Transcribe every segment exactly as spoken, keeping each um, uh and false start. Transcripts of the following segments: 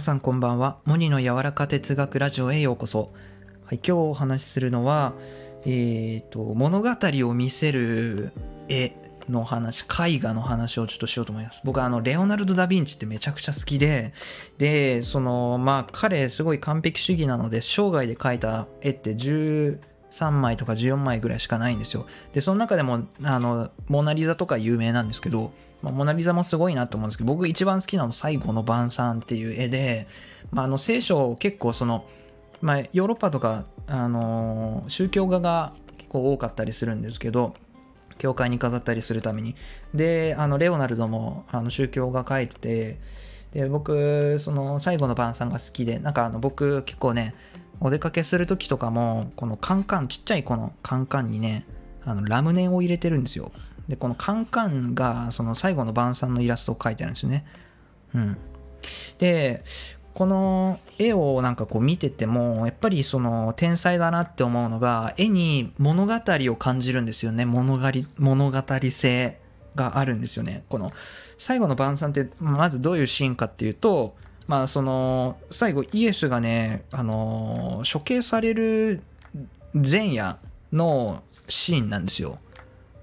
皆さんこんばんは。モニの柔らか哲学ラジオへようこそ。はい、今日お話しするのは、えーと、物語を見せる絵の話、絵画の話をちょっとしようと思います。僕はあのレオナルド・ダ・ヴィンチってめちゃくちゃ好きで、で、そのまあ彼すごい完璧主義なので、生涯で描いた絵ってじゅうさんまいとかじゅうよんまいぐらいしかないんですよ。で、その中でもあのモナリザとか有名なんですけど、まあ、モナリザもすごいなと思うんですけど、僕一番好きなの最後の晩餐っていう絵で、まあ、あの聖書を結構その、まあ、ヨーロッパとか、あのー、宗教画が結構多かったりするんですけど、教会に飾ったりするために。で、あのレオナルドもあの宗教画描いてて、で僕その最後の晩餐が好きで、なんかあの僕結構ね、お出かけする時とかもこのカンカン、ちっちゃいこのカンカンにね、あのラムネを入れてるんですよ。でこのカンカンがその最後の晩餐のイラストを描いてあるんですよね。うん。でこの絵をなんかこう見てても、やっぱりその天才だなって思うのが、絵に物語を感じるんですよね。物語、物語性があるんですよね。この最後の晩餐ってまずどういうシーンかっていうと、まあその最後イエスがね、あの処刑される前夜のシーンなんですよ。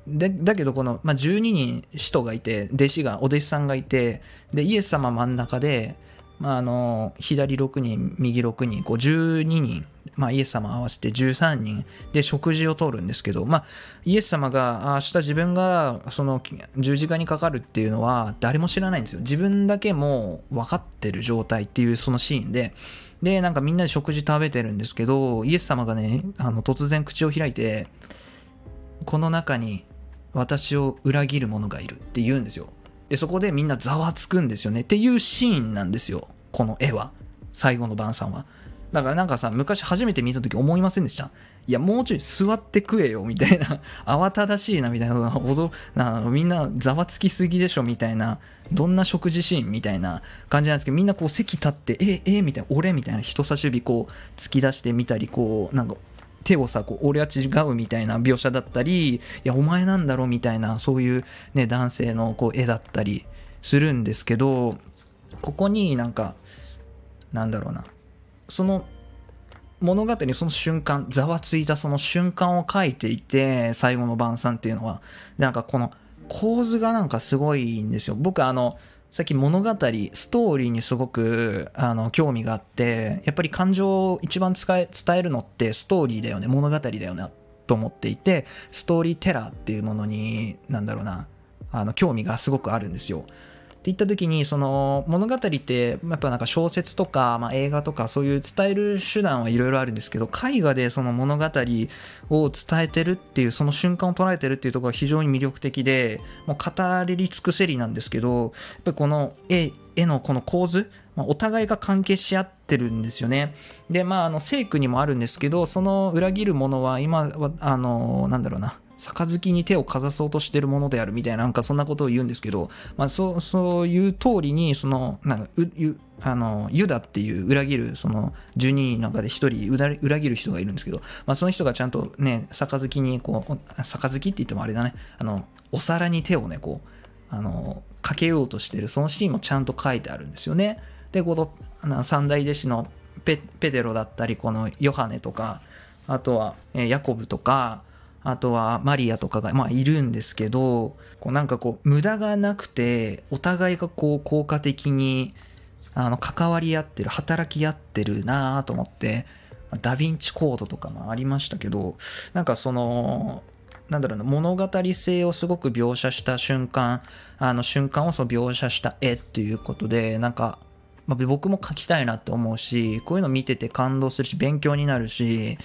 でだけどこの、まあ、じゅうににん使徒がいて、弟子がお弟子さんがいて、でイエス様真ん中で、まあ、あの左ろくにん右ろくにん、こうじゅうににん、まあ、イエス様合わせてじゅうさんにんで食事をとるんですけど、まあ、イエス様が明日自分がその十字架にかかるっていうのは誰も知らないんですよ。自分だけもう分かってる状態っていうそのシーンで、でなんかみんなで食事食べてるんですけど、イエス様がね、あの突然口を開いて、この中に私を裏切る者がいるって言うんですよ。でそこでみんなざわつくんですよねっていうシーンなんですよ、この絵は。最後の晩餐はだからなんかさ、昔初めて見た時思いませんでした？いや、もうちょい座って食えよみたいな慌ただしいなみたいな、踊なみんなざわつきすぎでしょみたいな、どんな食事シーンみたいな感じなんですけど、みんなこう席立って、ええみたいな、俺みたいな、人差し指こう突き出してみたり、こうなんか手をさ、こう俺は違うみたいな描写だったり、いやお前なんだろうみたいな、そういうね男性のこう絵だったりするんですけど、ここになんかなんだろうな、その物語のその瞬間、ざわついたその瞬間を描いていて、最後の晩餐っていうのはなんかこの構図がなんかすごいんですよ。僕あのさっき物語、ストーリーにすごくあの興味があって、やっぱり感情を一番使え伝えるのってストーリーだよね、物語だよねと思っていて、ストーリーテラーっていうものに、なんだろうな、あの興味がすごくあるんですよ。っていった時に、その物語ってやっぱなんか小説とか、まあ、映画とかそういう伝える手段はいろいろあるんですけど、絵画でその物語を伝えてるっていう、その瞬間を捉えてるっていうところが非常に魅力的で、もう語り尽くせりなんですけど、やっぱりこの絵絵のこの構図、まあ、お互いが関係し合ってるんですよね。でまああの聖句にもあるんですけど、その裏切る者は今はあのなんだろうな、杯に手をかざそうとしているものであるみたいな、なんかそんなことを言うんですけど、まあ、そう、そういう通りに、そのなんかうゆあのユダっていう裏切るそのじゅうににんの中でひとり裏切る人がいるんですけど、まあ、その人がちゃんとね、杯にこう、杯って言ってもあれだね、あのお皿に手をねこうあのかけようとしてるそのシーンもちゃんと書いてあるんですよね。でこのあの三大弟子の ペ, ペテロだったり、このヨハネとか、あとはヤコブとか、あとはマリアとかが、まあ、いるんですけど、こうなんかこう無駄がなくて、お互いがこう効果的にあの関わり合ってる、働き合ってるなと思って、ダヴィンチコードとかもありましたけど、なんかそのなんだろうな、物語性をすごく描写した瞬間、あの瞬間をその描写した絵っていうことで、なんかまあ僕も描きたいなって思うし、こういうの見てて感動するし、勉強になるし、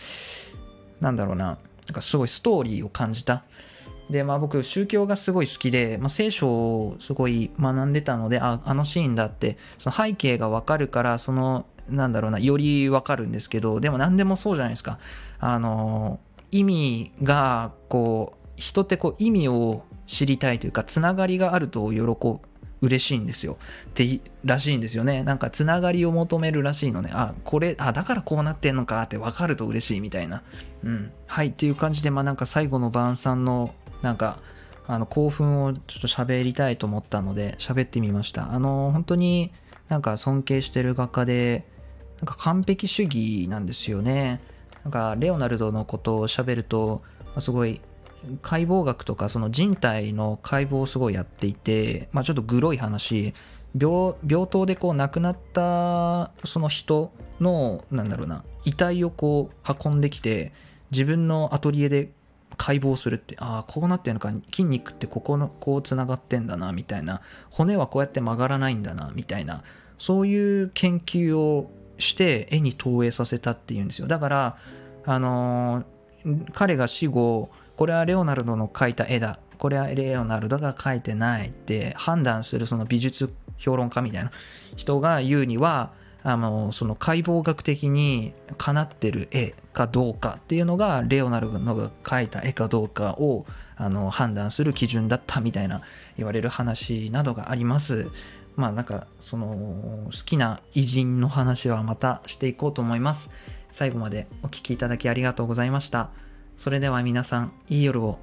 なんだろうな、なんかすごいストーリーを感じた。でまあ僕宗教がすごい好きで、まあ、聖書をすごい学んでたので、ああのシーンだってその背景がわかるから、そのなんだろうな、よりわかるんですけど、でも何でもそうじゃないですか。あの意味がこう、人ってこう意味を知りたいというか、つながりがあると喜ぶ、嬉しいんですよってらしいんですよね。なんかつながりを求めるらしいのね。あ、これ、あ、だからこうなってんのかって分かると嬉しいみたいな。うん。はいっていう感じで、まあなんか最後の晩餐のなんかあの興奮をちょっと喋りたいと思ったので喋ってみました。あの本当になんか尊敬してる画家で、なんか完璧主義なんですよね。なんかレオナルドのことを喋ると、すごい解剖学とかその人体の解剖をすごいやっていて、まあ、ちょっとグロい話、 病, 病棟でこう亡くなったその人のなんだろうな遺体をこう運んできて自分のアトリエで解剖するって、ああこうなってるのか、筋肉ってここのこうつながってんだなみたいな、骨はこうやって曲がらないんだなみたいな、そういう研究をして絵に投影させたっていうんですよ。だからあのー、彼が死後これはレオナルドの描いた絵だ、これはレオナルドが描いてないって判断するその美術評論家みたいな人が言うには、あのその解剖学的にかなってる絵かどうかっていうのがレオナルドが描いた絵かどうかをあの判断する基準だったみたいな言われる話などがあります。まあなんかその好きな偉人の話はまたしていこうと思います。最後までお聞きいただきありがとうございました。それでは皆さん、いい夜を。